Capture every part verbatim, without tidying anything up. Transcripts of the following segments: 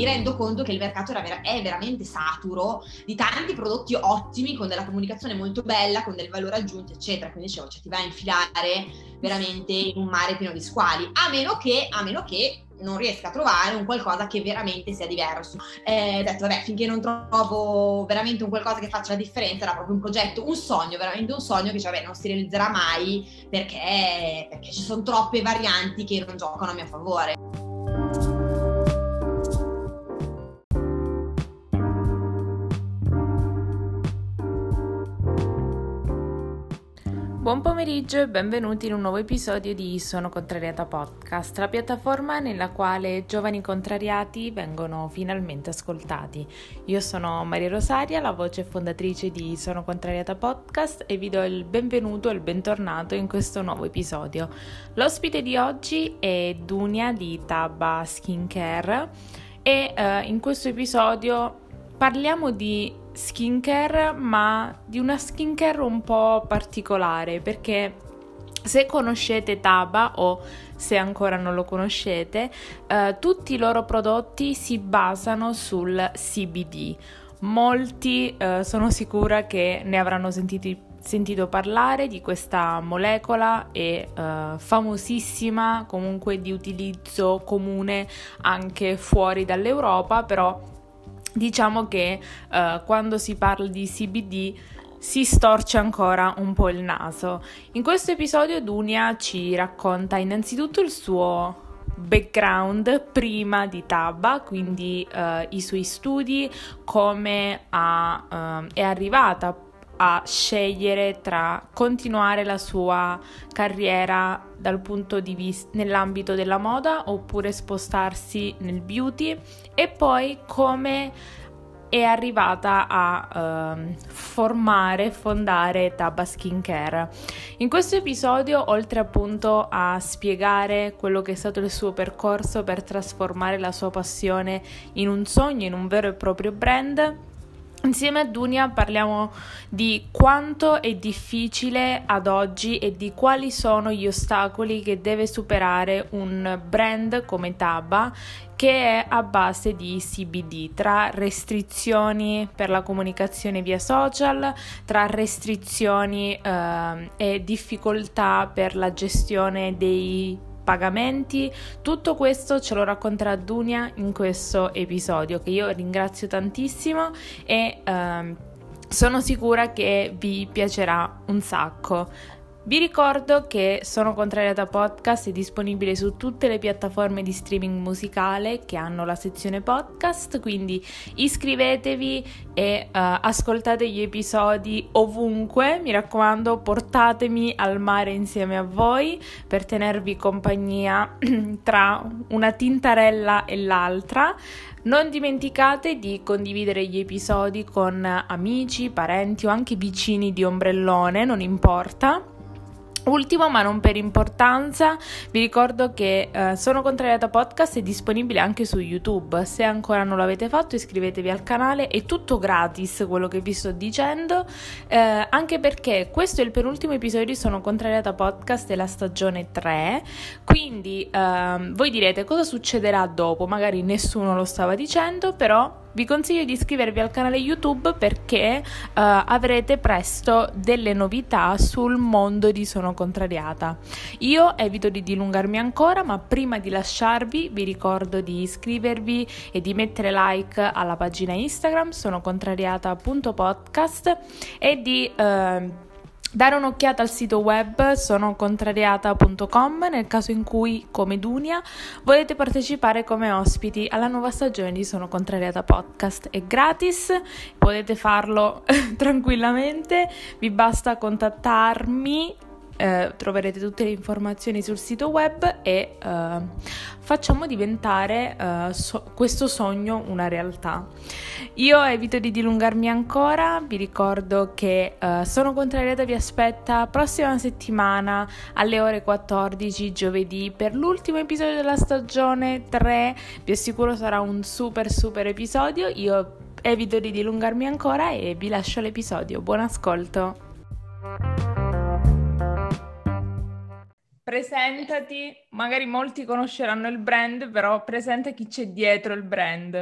mi rendo conto che il mercato era vera- è veramente saturo di tanti prodotti ottimi, con della comunicazione molto bella, con del valore aggiunto, eccetera. Quindi dicevo, cioè, ti vai a infilare veramente in un mare pieno di squali, a meno che, a meno che non riesca a trovare un qualcosa che veramente sia diverso. Eh, ho detto, vabbè, finché non trovo veramente un qualcosa che faccia la differenza, era proprio un progetto, un sogno, veramente un sogno che, cioè, vabbè, non si realizzerà mai perché, perché ci sono troppe varianti che non giocano a mio favore. Buon pomeriggio e benvenuti in un nuovo episodio di Sono Contrariata Podcast, la piattaforma nella quale giovani contrariati vengono finalmente ascoltati. Io sono Maria Rosaria, la voce fondatrice di Sono Contrariata Podcast, e vi do il benvenuto e il bentornato in questo nuovo episodio. L'ospite di oggi è Dunia di Taba Skincare e eh, in questo episodio parliamo di skincare, ma di una skincare un po' particolare, perché se conoscete Taba o se ancora non lo conoscete, eh, tutti i loro prodotti si basano sul C B D. Molti eh, sono sicura che ne avranno sentiti sentito parlare di questa molecola e eh, famosissima, comunque di utilizzo comune anche fuori dall'Europa, però diciamo che eh, quando si parla di C B D si storce ancora un po' il naso. In questo episodio Dunia ci racconta innanzitutto il suo background prima di Taba, quindi eh, i suoi studi, come a, eh, è arrivata a scegliere tra continuare la sua carriera dal punto di vista nell'ambito della moda oppure spostarsi nel beauty, e poi come è arrivata a eh, formare, fondare Taba Skincare. In questo episodio, oltre appunto a spiegare quello che è stato il suo percorso per trasformare la sua passione in un sogno, in un vero e proprio brand, insieme a Dunia parliamo di quanto è difficile ad oggi e di quali sono gli ostacoli che deve superare un brand come Taba, che è a base di C B D, tra restrizioni per la comunicazione via social, tra restrizioni eh, e difficoltà per la gestione dei pagamenti. Tutto questo ce lo racconterà Dunia in questo episodio, che io ringrazio tantissimo e ehm, sono sicura che vi piacerà un sacco. Vi ricordo che Sono Contrariata Podcast è disponibile su tutte le piattaforme di streaming musicale che hanno la sezione podcast, quindi iscrivetevi e uh, ascoltate gli episodi ovunque. Mi raccomando, portatemi al mare insieme a voi per tenervi compagnia tra una tintarella e l'altra. Non dimenticate di condividere gli episodi con amici, parenti o anche vicini di ombrellone, non importa. Ultimo, ma non per importanza, vi ricordo che eh, Sono Contrariata Podcast è disponibile anche su YouTube. Se ancora non l'avete fatto, iscrivetevi al canale, è tutto gratis quello che vi sto dicendo, eh, anche perché questo è il penultimo episodio di Sono Contrariata Podcast della stagione tre, quindi eh, voi direte cosa succederà dopo, magari nessuno lo stava dicendo, però vi consiglio di iscrivervi al canale YouTube perché uh, avrete presto delle novità sul mondo di Sono Contrariata. Io evito di dilungarmi ancora, ma prima di lasciarvi vi ricordo di iscrivervi e di mettere like alla pagina Instagram sono contrariata punto podcast e di Uh, dare un'occhiata al sito web sono contrariata punto com nel caso in cui, come Dunia, volete partecipare come ospiti alla nuova stagione di Sono Contrariata Podcast. È gratis, potete farlo tranquillamente, vi basta contattarmi, eh, troverete tutte le informazioni sul sito web e eh, facciamo diventare eh, so- questo sogno una realtà. Io evito di dilungarmi ancora, vi ricordo che uh, Sono Contrariata vi aspetta prossima settimana alle ore quattordici giovedì per l'ultimo episodio della stagione tre, vi assicuro sarà un super super episodio. Io evito di dilungarmi ancora e vi lascio l'episodio, buon ascolto. presentati, magari molti conosceranno il brand, però presenta chi c'è dietro il brand.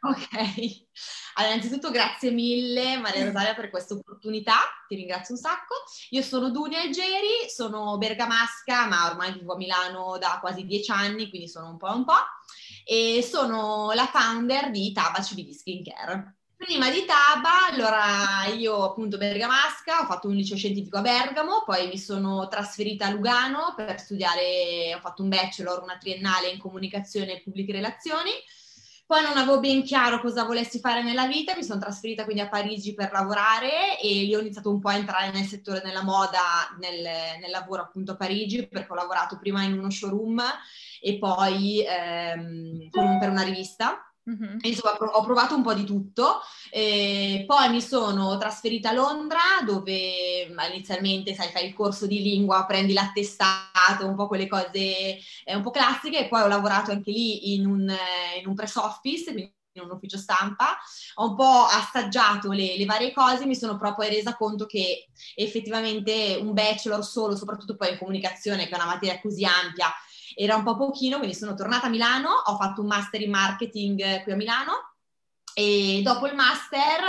Ok, allora innanzitutto grazie mille Maria Rosaria per questa opportunità, ti ringrazio un sacco. Io sono Dunia Algeri, sono bergamasca ma ormai vivo a Milano da quasi dieci anni, quindi sono un po' un po', e sono la founder di Taba C B D Skincare. Prima di Taba, allora io appunto bergamasca, ho fatto un liceo scientifico a Bergamo, poi mi sono trasferita a Lugano per studiare, ho fatto un bachelor, una triennale in comunicazione e pubbliche relazioni. Poi non avevo ben chiaro cosa volessi fare nella vita, mi sono trasferita quindi a Parigi per lavorare e lì ho iniziato un po' a entrare nel settore della moda, nel, nel lavoro appunto a Parigi, perché ho lavorato prima in uno showroom e poi ehm, per una rivista. Mm-hmm. Insomma, ho provato un po' di tutto, eh, poi mi sono trasferita a Londra dove inizialmente sai, fai il corso di lingua, prendi l'attestato, un po' quelle cose eh, un po' classiche, e poi ho lavorato anche lì in un, in un press office, quindi in un ufficio stampa, ho un po' assaggiato le, le varie cose, mi sono proprio resa conto che effettivamente un bachelor solo, soprattutto poi in comunicazione, che è una materia così ampia, era un po' pochino, quindi sono tornata a Milano, ho fatto un master in marketing qui a Milano e dopo il master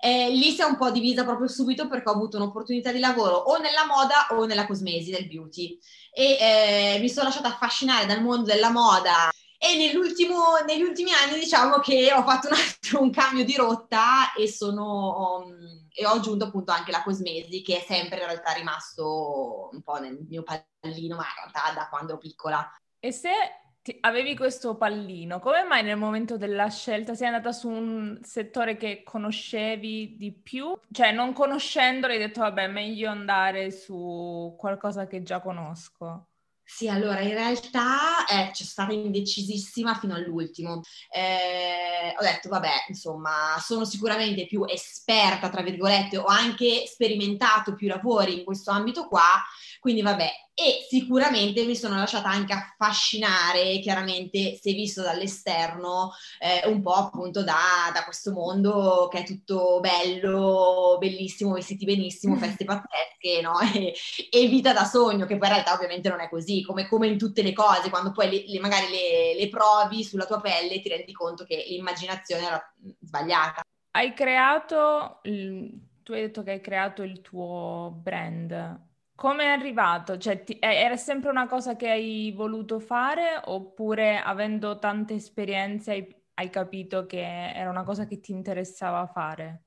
eh, lì si è un po' divisa proprio subito perché ho avuto un'opportunità di lavoro o nella moda o nella cosmesi, del beauty, e eh, mi sono lasciata affascinare dal mondo della moda e nell'ultimo, negli ultimi anni diciamo che ho fatto un altro un cambio di rotta e sono... Um, e ho aggiunto appunto anche la cosmesi, che è sempre in realtà rimasto un po' nel mio pallino, ma in realtà da quando ero piccola. E se ti avevi questo pallino, come mai nel momento della scelta sei andata su un settore che conoscevi di più? Cioè non conoscendolo hai detto vabbè, meglio andare su qualcosa che già conosco. Sì, allora in realtà eh, cioè, sono stata indecisissima fino all'ultimo. Eh, ho detto, vabbè, insomma, sono sicuramente più esperta, tra virgolette, ho anche sperimentato più lavori in questo ambito qua, quindi vabbè. E sicuramente mi sono lasciata anche affascinare, chiaramente, se visto dall'esterno, eh, un po' appunto da, da questo mondo che è tutto bello, bellissimo, vestiti benissimo, feste pazzesche, no? E, e vita da sogno, che poi in realtà ovviamente non è così, come, come in tutte le cose, quando poi le, le, magari le, le provi sulla tua pelle ti rendi conto che l'immaginazione era sbagliata. Hai creato, il, tu hai detto che hai creato il tuo brand. Come è arrivato? Cioè, ti, era sempre una cosa che hai voluto fare oppure avendo tante esperienze hai, hai capito che era una cosa che ti interessava fare?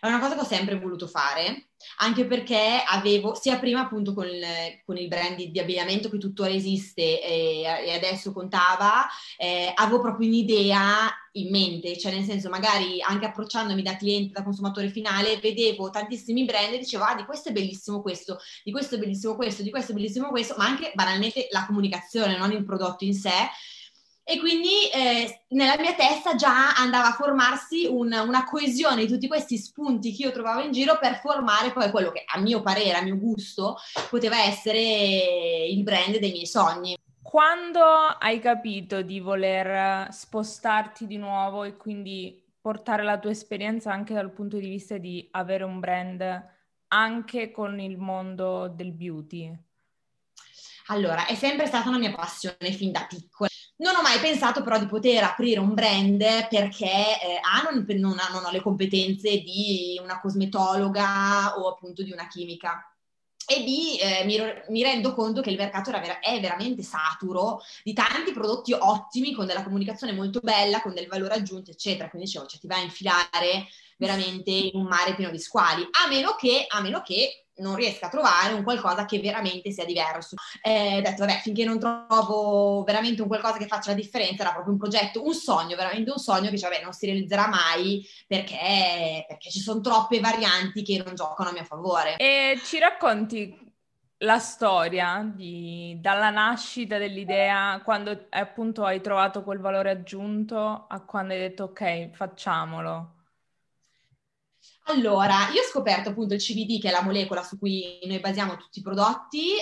È una cosa che ho sempre voluto fare, anche perché avevo, sia prima appunto con il, con il brand di abbigliamento che tuttora esiste e, e adesso contava, eh, avevo proprio un'idea in mente, cioè nel senso magari anche approcciandomi da cliente, da consumatore finale, vedevo tantissimi brand e dicevo ah di questo è bellissimo questo, di questo è bellissimo questo, di questo è bellissimo questo, ma anche banalmente la comunicazione, non il prodotto in sé. E quindi eh, nella mia testa già andava a formarsi un, una coesione di tutti questi spunti che io trovavo in giro per formare poi quello che a mio parere, a mio gusto, poteva essere il brand dei miei sogni. Quando hai capito di voler spostarti di nuovo e quindi portare la tua esperienza anche dal punto di vista di avere un brand anche con il mondo del beauty? Allora, è sempre stata una mia passione fin da piccola. Non ho mai pensato però di poter aprire un brand perché eh, ah, non, non, non ho le competenze di una cosmetologa o appunto di una chimica. E B, eh, mi, mi rendo conto che il mercato era vera, è veramente saturo di tanti prodotti ottimi, con della comunicazione molto bella, con del valore aggiunto, eccetera. Quindi dicevo, cioè, ti vai a infilare veramente in un mare pieno di squali, a meno che, a meno che non riesca a trovare un qualcosa che veramente sia diverso. Eh, ho detto, vabbè, finché non trovo veramente un qualcosa che faccia la differenza, era proprio un progetto, un sogno, veramente un sogno che cioè, vabbè, non si realizzerà mai perché, perché ci sono troppe varianti che non giocano a mio favore. E ci racconti la storia di, dalla nascita dell'idea, quando appunto hai trovato quel valore aggiunto, a quando hai detto ok, facciamolo. Allora, io ho scoperto appunto il C B D, che è la molecola su cui noi basiamo tutti i prodotti,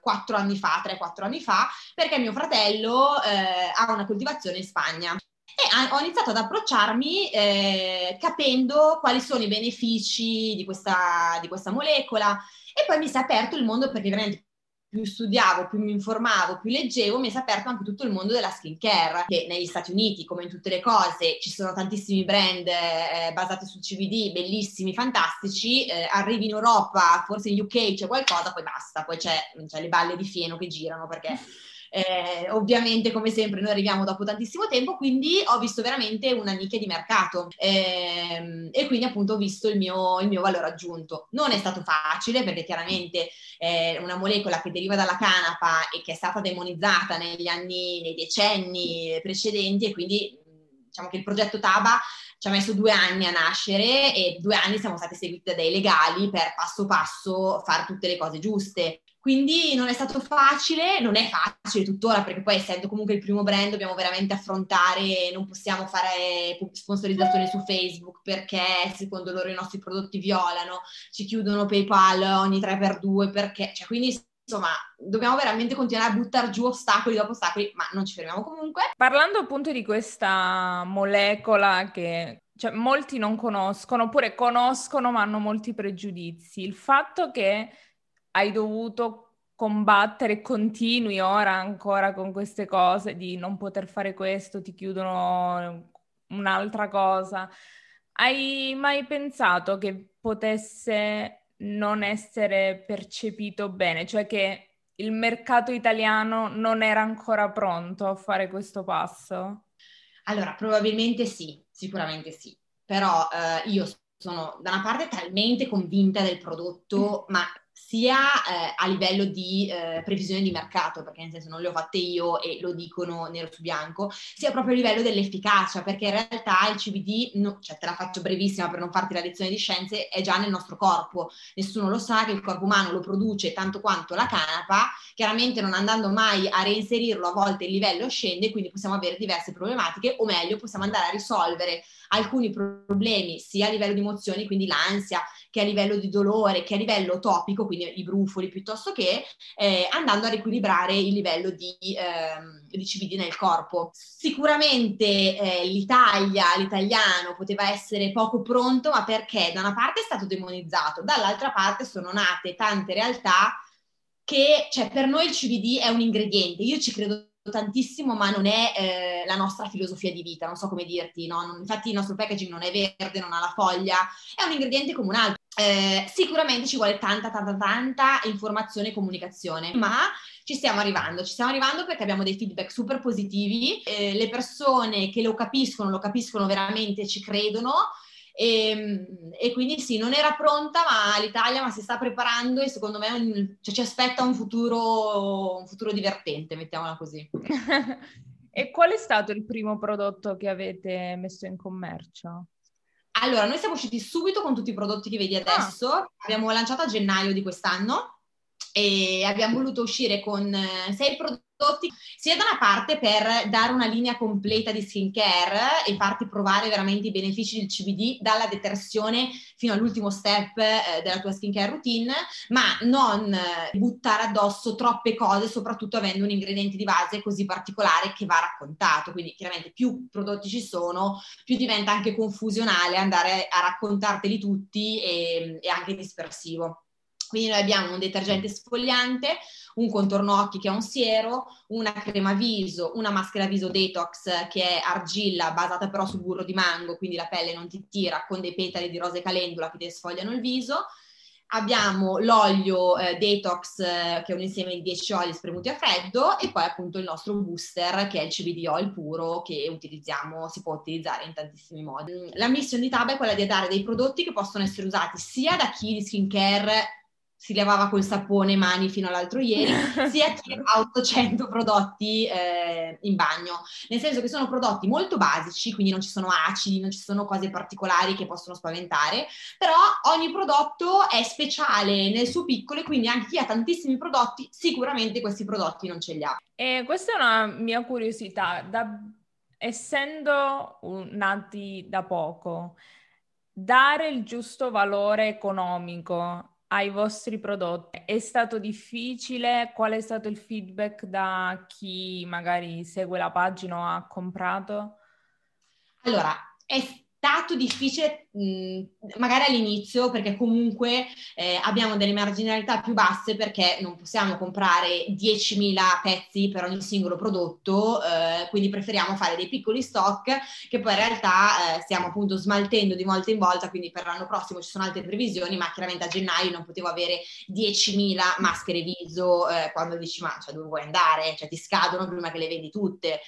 quattro eh, anni fa, tre quattro anni fa, perché mio fratello eh, ha una coltivazione in Spagna. E ho iniziato ad approcciarmi eh, capendo quali sono i benefici di questa, di questa molecola, e poi mi si è aperto il mondo perché veramente più studiavo, più mi informavo, più leggevo, mi è aperto anche tutto il mondo della skincare, che negli Stati Uniti, come in tutte le cose, ci sono tantissimi brand eh, basati sul C B D, bellissimi, fantastici, eh, arrivi in Europa, forse in U K c'è qualcosa, poi basta, poi c'è, c'è le balle di fieno che girano, perché eh, ovviamente come sempre noi arriviamo dopo tantissimo tempo, quindi ho visto veramente una nicchia di mercato eh, e quindi appunto ho visto il mio, il mio valore aggiunto. Non è stato facile, perché chiaramente Eh, una molecola che deriva dalla canapa e che è stata demonizzata negli anni, nei decenni precedenti, e quindi diciamo che il progetto Taba ci ha messo due anni a nascere, e due anni siamo state seguite dai legali per passo passo fare tutte le cose giuste. Quindi non è stato facile, non è facile tuttora, perché poi essendo comunque il primo brand dobbiamo veramente affrontare, non possiamo fare sponsorizzazione su Facebook perché secondo loro i nostri prodotti violano, ci chiudono PayPal ogni tre per due perché, cioè, quindi insomma dobbiamo veramente continuare a buttare giù ostacoli dopo ostacoli, ma non ci fermiamo comunque. Parlando appunto di questa molecola che... cioè molti non conoscono, oppure conoscono ma hanno molti pregiudizi, il fatto che hai dovuto combattere, continui ora ancora con queste cose di non poter fare questo, ti chiudono un'altra cosa, hai mai pensato che potesse non essere percepito bene, cioè che il mercato italiano non era ancora pronto a fare questo passo? Allora, probabilmente sì, sicuramente sì, però eh, io sono da una parte talmente convinta del prodotto, ma sia eh, a livello di eh, previsione di mercato, perché nel senso non le ho fatte io e lo dicono nero su bianco, sia proprio a livello dell'efficacia, perché in realtà il C B D, no, cioè te la faccio brevissima per non farti la lezione di scienze, è già nel nostro corpo, nessuno lo sa che il corpo umano lo produce tanto quanto la canapa, chiaramente non andando mai a reinserirlo a volte il livello scende, quindi possiamo avere diverse problematiche, o meglio possiamo andare a risolvere alcuni problemi sia a livello di emozioni, quindi l'ansia, che a livello di dolore, che a livello topico, quindi i brufoli piuttosto che, eh, andando a riequilibrare il livello di, ehm, di C B D nel corpo. Sicuramente eh, l'Italia, l'italiano poteva essere poco pronto, ma perché da una parte è stato demonizzato, dall'altra parte sono nate tante realtà che, cioè per noi il C B D è un ingrediente, io ci credo tantissimo, ma non è eh, la nostra filosofia di vita, non so come dirti, no? Non, infatti il nostro packaging non è verde, non ha la foglia, è un ingrediente come un altro. Eh, sicuramente ci vuole tanta tanta tanta informazione e comunicazione, ma ci stiamo arrivando, ci stiamo arrivando perché abbiamo dei feedback super positivi, eh, le persone che lo capiscono, lo capiscono veramente, ci credono, e, e quindi sì, non era pronta ma l'Italia ma si sta preparando e secondo me un, cioè, ci aspetta un futuro, un futuro divertente, mettiamola così. E qual è stato il primo prodotto che avete messo in commercio? Allora, noi siamo usciti subito con tutti i prodotti che vedi adesso, ah. Abbiamo lanciato a gennaio di quest'anno e abbiamo voluto uscire con sei prodotti, sia da una parte per dare una linea completa di skincare e farti provare veramente i benefici del C B D dalla detersione fino all'ultimo step eh, della tua skincare routine, ma non buttare addosso troppe cose, soprattutto avendo un ingrediente di base così particolare che va raccontato, quindi chiaramente più prodotti ci sono, più diventa anche confusionale andare a raccontarteli tutti e, e anche dispersivo. Quindi noi abbiamo un detergente sfogliante, un contorno occhi che è un siero, una crema viso, una maschera viso detox che è argilla basata però sul burro di mango, quindi la pelle non ti tira, con dei petali di rose calendula che desfogliano il viso. Abbiamo l'olio eh, detox eh, che è un insieme di dieci oli spremuti a freddo, e poi appunto il nostro booster che è il C B D oil puro che utilizziamo, si può utilizzare in tantissimi modi. La missione di Taba è quella di dare dei prodotti che possono essere usati sia da chi di skincare si lavava col sapone mani fino all'altro ieri, sia che ottocento prodotti eh, in bagno. Nel senso che sono prodotti molto basici, quindi non ci sono acidi, non ci sono cose particolari che possono spaventare, però ogni prodotto è speciale nel suo piccolo e quindi anche chi ha tantissimi prodotti, sicuramente questi prodotti non ce li ha. E questa è una mia curiosità, da, essendo nati da poco, dare il giusto valore economico ai vostri prodotti è stato difficile? Qual è stato il feedback da chi magari segue la pagina o ha comprato? Allora, è stato difficile mh, magari all'inizio, perché comunque eh, abbiamo delle marginalità più basse, perché non possiamo comprare diecimila pezzi per ogni singolo prodotto, eh, quindi preferiamo fare dei piccoli stock che poi in realtà eh, stiamo appunto smaltendo di volta in volta, quindi per l'anno prossimo ci sono altre previsioni, ma chiaramente a gennaio non potevo avere diecimila maschere viso eh, quando dici ma cioè, dove vuoi andare? Cioè ti scadono prima che le vendi tutte.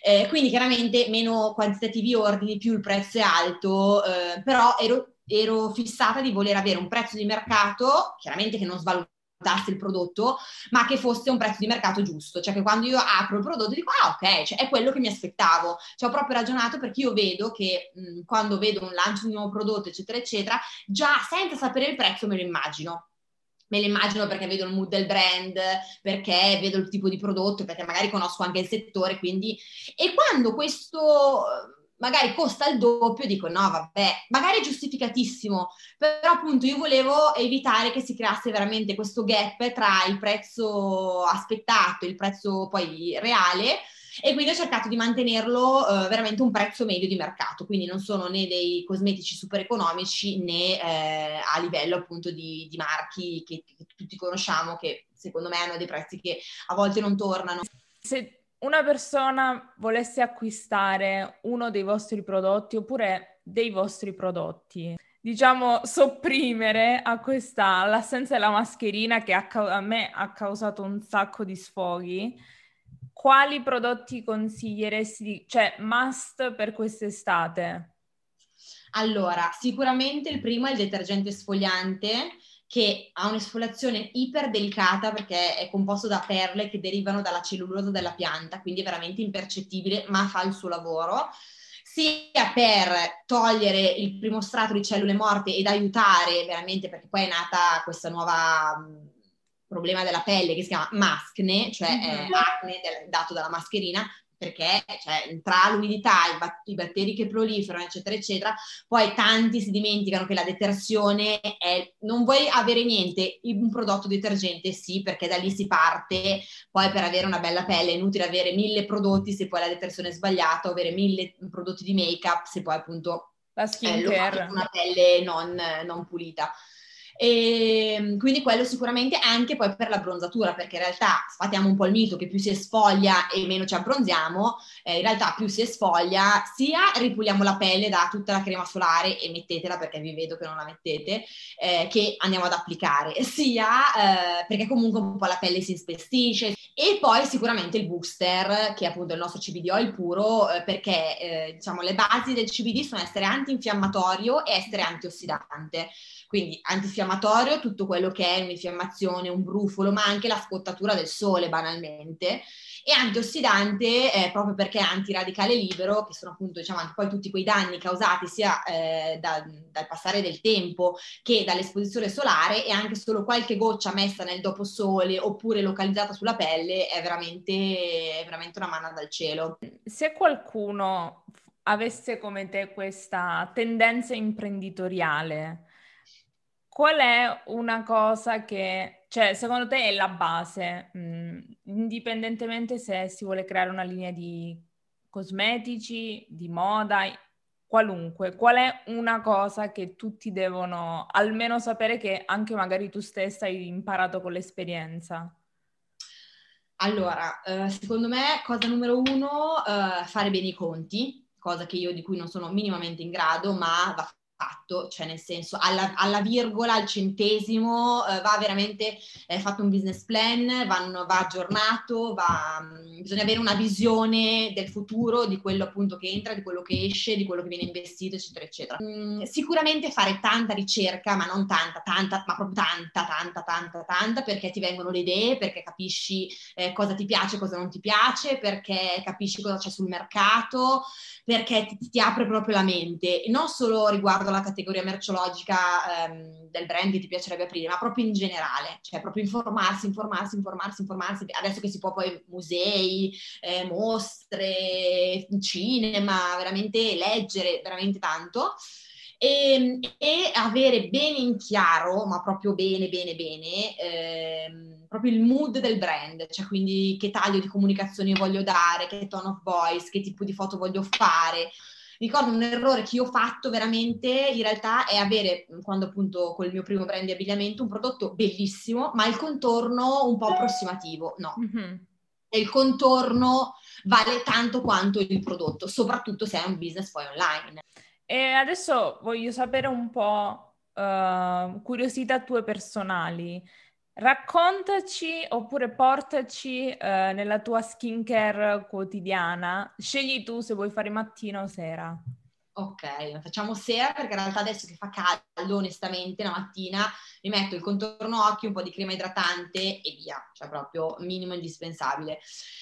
Eh, quindi chiaramente meno quantitativi ordini, più il prezzo è alto, eh, però ero, ero fissata di voler avere un prezzo di mercato, chiaramente che non svalutasse il prodotto, ma che fosse un prezzo di mercato giusto, cioè che quando io apro il prodotto dico ah ok, cioè, è quello che mi aspettavo, cioè ho proprio ragionato, perché io vedo che mh, quando vedo un lancio di un nuovo prodotto eccetera eccetera, già senza sapere il prezzo me lo immagino. Me le immagino perché vedo il mood del brand, perché vedo il tipo di prodotto, perché magari conosco anche il settore, quindi... E quando questo magari costa il doppio, dico no, vabbè, magari è giustificatissimo, però appunto io volevo evitare che si creasse veramente questo gap tra il prezzo aspettato e il prezzo poi reale, e quindi ho cercato di mantenerlo eh, veramente un prezzo medio di mercato, quindi non sono né dei cosmetici super economici né eh, a livello appunto di, di marchi che, che tutti conosciamo, che secondo me hanno dei prezzi che a volte non tornano. Se una persona volesse acquistare uno dei vostri prodotti oppure dei vostri prodotti, diciamo sopprimere a questa l'assenza della mascherina che a, ca- a me ha causato un sacco di sfoghi, quali prodotti consiglieresti, cioè must per quest'estate? Allora, sicuramente il primo è il detergente esfoliante, che ha un'esfoliazione iper delicata perché è composto da perle che derivano dalla cellulosa della pianta, quindi è veramente impercettibile, ma fa il suo lavoro, sia per togliere il primo strato di cellule morte ed aiutare veramente, perché poi è nata questa nuova... problema della pelle che si chiama Maskne, cioè eh, acne del, dato dalla mascherina, perché cioè, tra l'umidità, i, bat- i batteri che proliferano eccetera eccetera, poi tanti si dimenticano che la detersione è, non vuoi avere niente, un prodotto detergente sì, perché da lì si parte, poi per avere una bella pelle è inutile avere mille prodotti se poi la detersione è sbagliata, o avere mille prodotti di make up se poi appunto la skincare, eh, una pelle non, non pulita. E quindi quello sicuramente, anche poi per l'abbronzatura, perché in realtà sfatiamo un po' il mito che più si esfoglia e meno ci abbronziamo, eh, in realtà più si esfoglia sia ripuliamo la pelle da tutta la crema solare, e mettetela perché vi vedo che non la mettete, eh, che andiamo ad applicare, sia eh, perché comunque un po' la pelle si spessisce. E poi sicuramente il booster, che è appunto il nostro C B D oil puro, eh, perché eh, diciamo le basi del C B D sono essere antinfiammatorio e essere antiossidante. Quindi antinfiammatorio, tutto quello che è un'infiammazione, un brufolo, ma anche la scottatura del sole banalmente, e antiossidante eh, proprio perché è antiradicale libero, che sono appunto diciamo anche poi tutti quei danni causati sia eh, da, dal passare del tempo che dall'esposizione solare, e anche solo qualche goccia messa nel doposole oppure localizzata sulla pelle è veramente, è veramente una manna dal cielo. Se qualcuno avesse come te questa tendenza imprenditoriale, qual è una cosa che, cioè, secondo te è la base, mh, indipendentemente se si vuole creare una linea di cosmetici, di moda, qualunque, qual è una cosa che tutti devono almeno sapere, che anche magari tu stessa hai imparato con l'esperienza? Allora, eh, secondo me, cosa numero uno, eh, fare bene i conti, cosa che io di cui non sono minimamente in grado, ma va fatto, cioè nel senso alla, alla virgola, al centesimo, eh, va veramente eh, fatto un business plan, va, va aggiornato, va, mh, bisogna avere una visione del futuro, di quello appunto che entra, di quello che esce, di quello che viene investito eccetera eccetera. Mm, sicuramente fare tanta ricerca, ma non tanta, tanta, ma proprio tanta, tanta, tanta, tanta, perché ti vengono le idee, perché capisci eh, cosa ti piace, cosa non ti piace, perché capisci cosa c'è sul mercato, perché ti, ti apre proprio la mente, e non solo riguardo la categoria merceologica ehm, del brand che ti piacerebbe aprire, ma proprio in generale, cioè proprio informarsi, informarsi, informarsi, informarsi, adesso che si può poi musei, eh, mostre, cinema, veramente leggere, veramente tanto, e, e avere bene in chiaro, ma proprio bene, bene, bene, ehm, proprio il mood del brand, cioè quindi che taglio di comunicazione voglio dare, che tone of voice, che tipo di foto voglio fare, Ricordo un errore che io ho fatto veramente, in realtà, è avere, quando appunto col mio primo brand di abbigliamento, un prodotto bellissimo, ma il contorno un po' approssimativo. No. Mm-hmm. E il contorno vale tanto quanto il prodotto, soprattutto se è un business poi online. E adesso voglio sapere un po' uh, curiosità tue personali. Raccontaci oppure portaci uh, nella tua skincare quotidiana. Scegli tu se vuoi fare mattina o sera. Ok, facciamo sera perché in realtà adesso che fa caldo, onestamente, la mattina mi metto il contorno occhio, un po' di crema idratante e via, cioè proprio minimo indispensabile.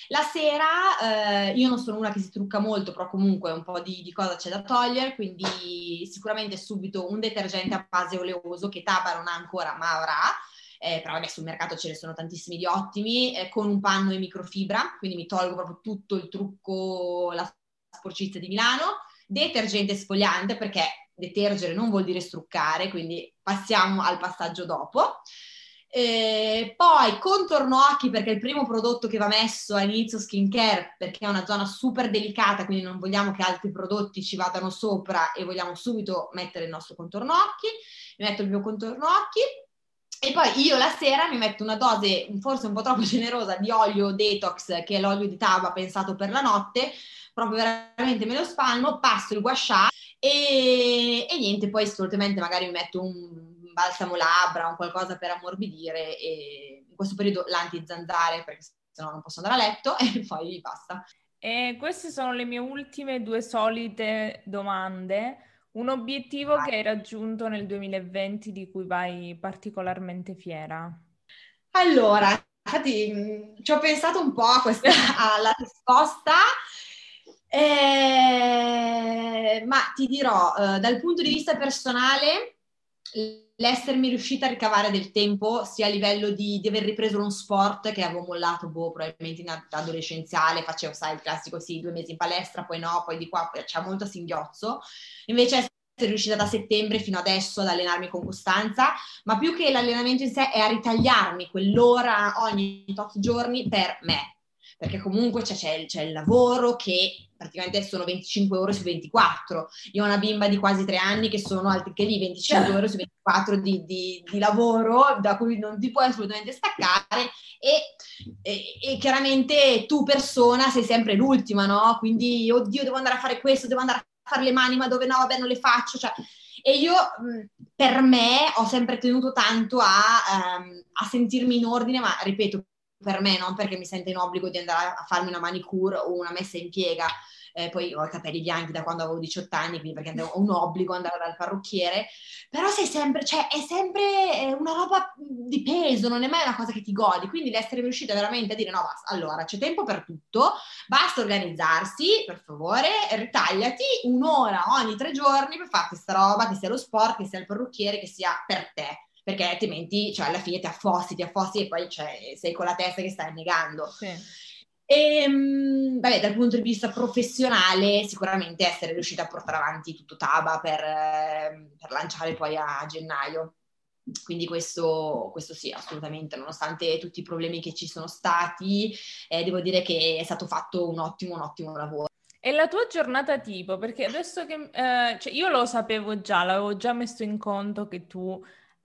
La sera, eh, io non sono una che si trucca molto, però comunque un po' di, di cosa c'è da togliere, quindi sicuramente subito un detergente a base oleoso che Taba non ha ancora ma avrà. Eh, però vabbè, sul mercato ce ne sono tantissimi di ottimi, eh, con un panno e microfibra, quindi mi tolgo proprio tutto il trucco, la sporcizia di Milano. Detergente esfoliante, perché detergere non vuol dire struccare, quindi passiamo al passaggio dopo. Eh, poi contorno occhi, perché è il primo prodotto che va messo all'inizio skincare, perché è una zona super delicata, quindi non vogliamo che altri prodotti ci vadano sopra e vogliamo subito mettere il nostro contorno occhi. Mi metto il mio contorno occhi. E poi io la sera mi metto una dose, forse un po' troppo generosa, di olio detox, che è l'olio di Taba pensato per la notte, proprio veramente me lo spalmo, passo il gua sha e, e niente, poi assolutamente magari mi metto un balsamo labbra, un qualcosa per ammorbidire, e in questo periodo l'antizanzare, perché sennò non posso andare a letto, e poi basta. E queste sono le mie ultime due solite domande. Un obiettivo vai. Che hai raggiunto nel duemilaventi di cui vai particolarmente fiera? Allora, infatti ci ho pensato un po' a questa, alla risposta, eh, ma ti dirò, eh, dal punto di vista personale, l'essermi riuscita a ricavare del tempo, sia a livello di, di aver ripreso uno sport che avevo mollato boh, probabilmente in età adolescenziale, facevo sai il classico sì, due mesi in palestra, poi no, poi di qua, poi c'è molto a singhiozzo, invece essere riuscita da settembre fino adesso ad allenarmi con costanza, ma più che l'allenamento in sé è a ritagliarmi quell'ora ogni tot giorni per me, perché comunque c'è, c'è, il, c'è il lavoro che praticamente sono venticinque ore su ventiquattro. Io ho una bimba di quasi tre anni che sono altri che lì venticinque ore su ventiquattro di, di, di lavoro da cui non ti puoi assolutamente staccare e, e, e chiaramente tu persona sei sempre l'ultima, no? Quindi oddio devo andare a fare questo, devo andare a fare le mani, ma dove no vabbè non le faccio, cioè. E io per me ho sempre tenuto tanto a, um, a sentirmi in ordine, ma ripeto per me, non perché mi sento in obbligo di andare a farmi una manicure o una messa in piega, eh, poi ho i capelli bianchi da quando avevo diciotto anni, quindi perché ho un obbligo andare dal parrucchiere, però sei sempre, cioè è sempre una roba di peso, non è mai una cosa che ti godi, quindi l'essere riuscita veramente a dire no basta, allora c'è tempo per tutto, basta organizzarsi, per favore ritagliati un'ora ogni tre giorni per fare questa roba, che sia lo sport, che sia il parrucchiere, che sia per te, perché altrimenti cioè, alla fine ti affossi, ti affossi e poi cioè, sei con la testa che stai annegando. Sì. E, vabbè, dal punto di vista professionale sicuramente essere riuscita a portare avanti tutto Taba per, per lanciare poi a gennaio. Quindi questo, questo sì, assolutamente, nonostante tutti i problemi che ci sono stati, eh, devo dire che è stato fatto un ottimo, un ottimo lavoro. E la tua giornata tipo? Perché adesso che... Eh, cioè io lo sapevo già, l'avevo già messo in conto che tu...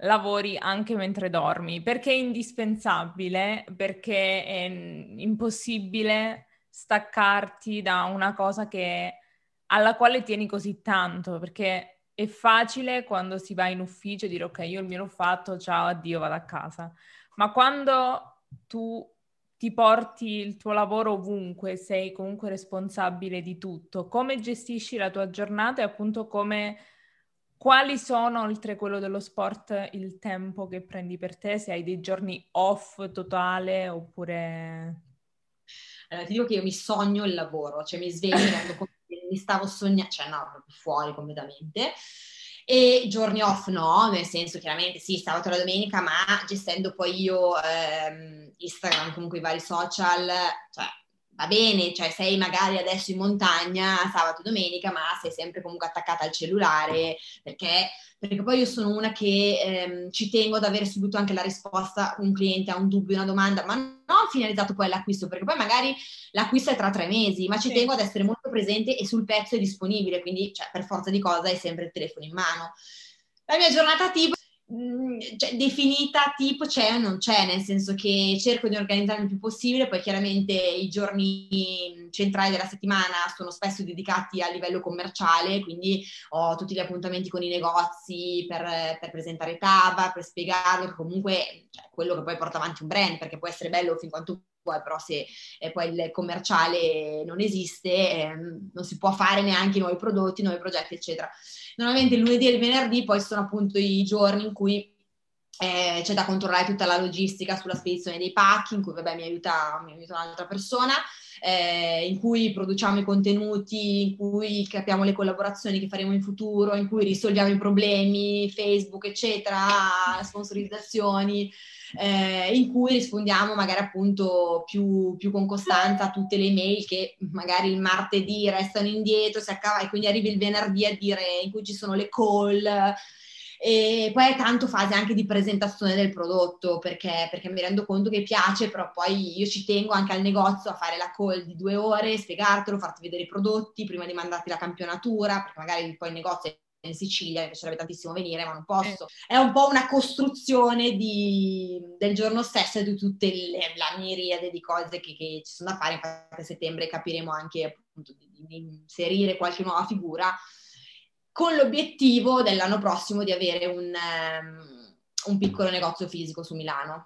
lavori anche mentre dormi, perché è indispensabile, perché è impossibile staccarti da una cosa che, alla quale tieni così tanto, perché è facile quando si va in ufficio dire ok, io il mio l'ho fatto, ciao, addio, vado a casa. Ma quando tu ti porti il tuo lavoro ovunque, sei comunque responsabile di tutto, come gestisci la tua giornata e appunto come... Quali sono, oltre quello dello sport, il tempo che prendi per te? Se hai dei giorni off totale oppure... Allora, ti dico che io mi sogno il lavoro, cioè mi sveglio e mi stavo sognando, cioè no, proprio fuori completamente. E giorni off no, nel senso chiaramente sì, sabato e la domenica, ma gestendo poi io ehm, Instagram, comunque i vari social, cioè... va bene, cioè sei magari adesso in montagna sabato, domenica, ma sei sempre comunque attaccata al cellulare, perché, perché poi io sono una che ehm, ci tengo ad avere subito anche la risposta, un cliente ha un dubbio, una domanda, ma non finalizzato poi all'acquisto, perché poi magari l'acquisto è tra tre mesi, ma ci sì. tengo ad essere molto presente e sul pezzo e disponibile, quindi cioè, per forza di cosa hai sempre il telefono in mano. La mia giornata tipo, cioè, definita tipo c'è o non c'è, nel senso che cerco di organizzarmi il più possibile, poi chiaramente i giorni centrali della settimana sono spesso dedicati a livello commerciale, quindi ho tutti gli appuntamenti con i negozi per, per presentare Taba, per spiegarlo, comunque cioè, quello che poi porta avanti un brand, perché può essere bello fin quanto vuoi, però se eh, poi il commerciale non esiste, eh, non si può fare neanche nuovi prodotti, nuovi progetti, eccetera. Normalmente il lunedì e il venerdì poi sono appunto i giorni in cui eh, c'è da controllare tutta la logistica sulla spedizione dei pacchi, in cui vabbè mi aiuta, mi aiuta un'altra persona, eh, in cui produciamo i contenuti, in cui capiamo le collaborazioni che faremo in futuro, in cui risolviamo i problemi, Facebook, eccetera, sponsorizzazioni, eh, in cui rispondiamo magari appunto più, più con costanza a tutte le email che magari il martedì restano indietro, si accava, e quindi arrivi il venerdì a dire, in cui ci sono le call. E poi è tanto fase anche di presentazione del prodotto, perché, perché mi rendo conto che piace, però poi io ci tengo anche al negozio a fare la call di due ore, spiegartelo, farti vedere i prodotti prima di mandarti la campionatura, perché magari poi il negozio è in Sicilia, mi piacerebbe tantissimo venire, ma non posso. È un po' una costruzione di, del giorno stesso e di tutte le, la miriade di cose che, che ci sono da fare. Infatti a settembre capiremo anche appunto di, di inserire qualche nuova figura, con l'obiettivo dell'anno prossimo di avere un, um, un piccolo negozio fisico su Milano.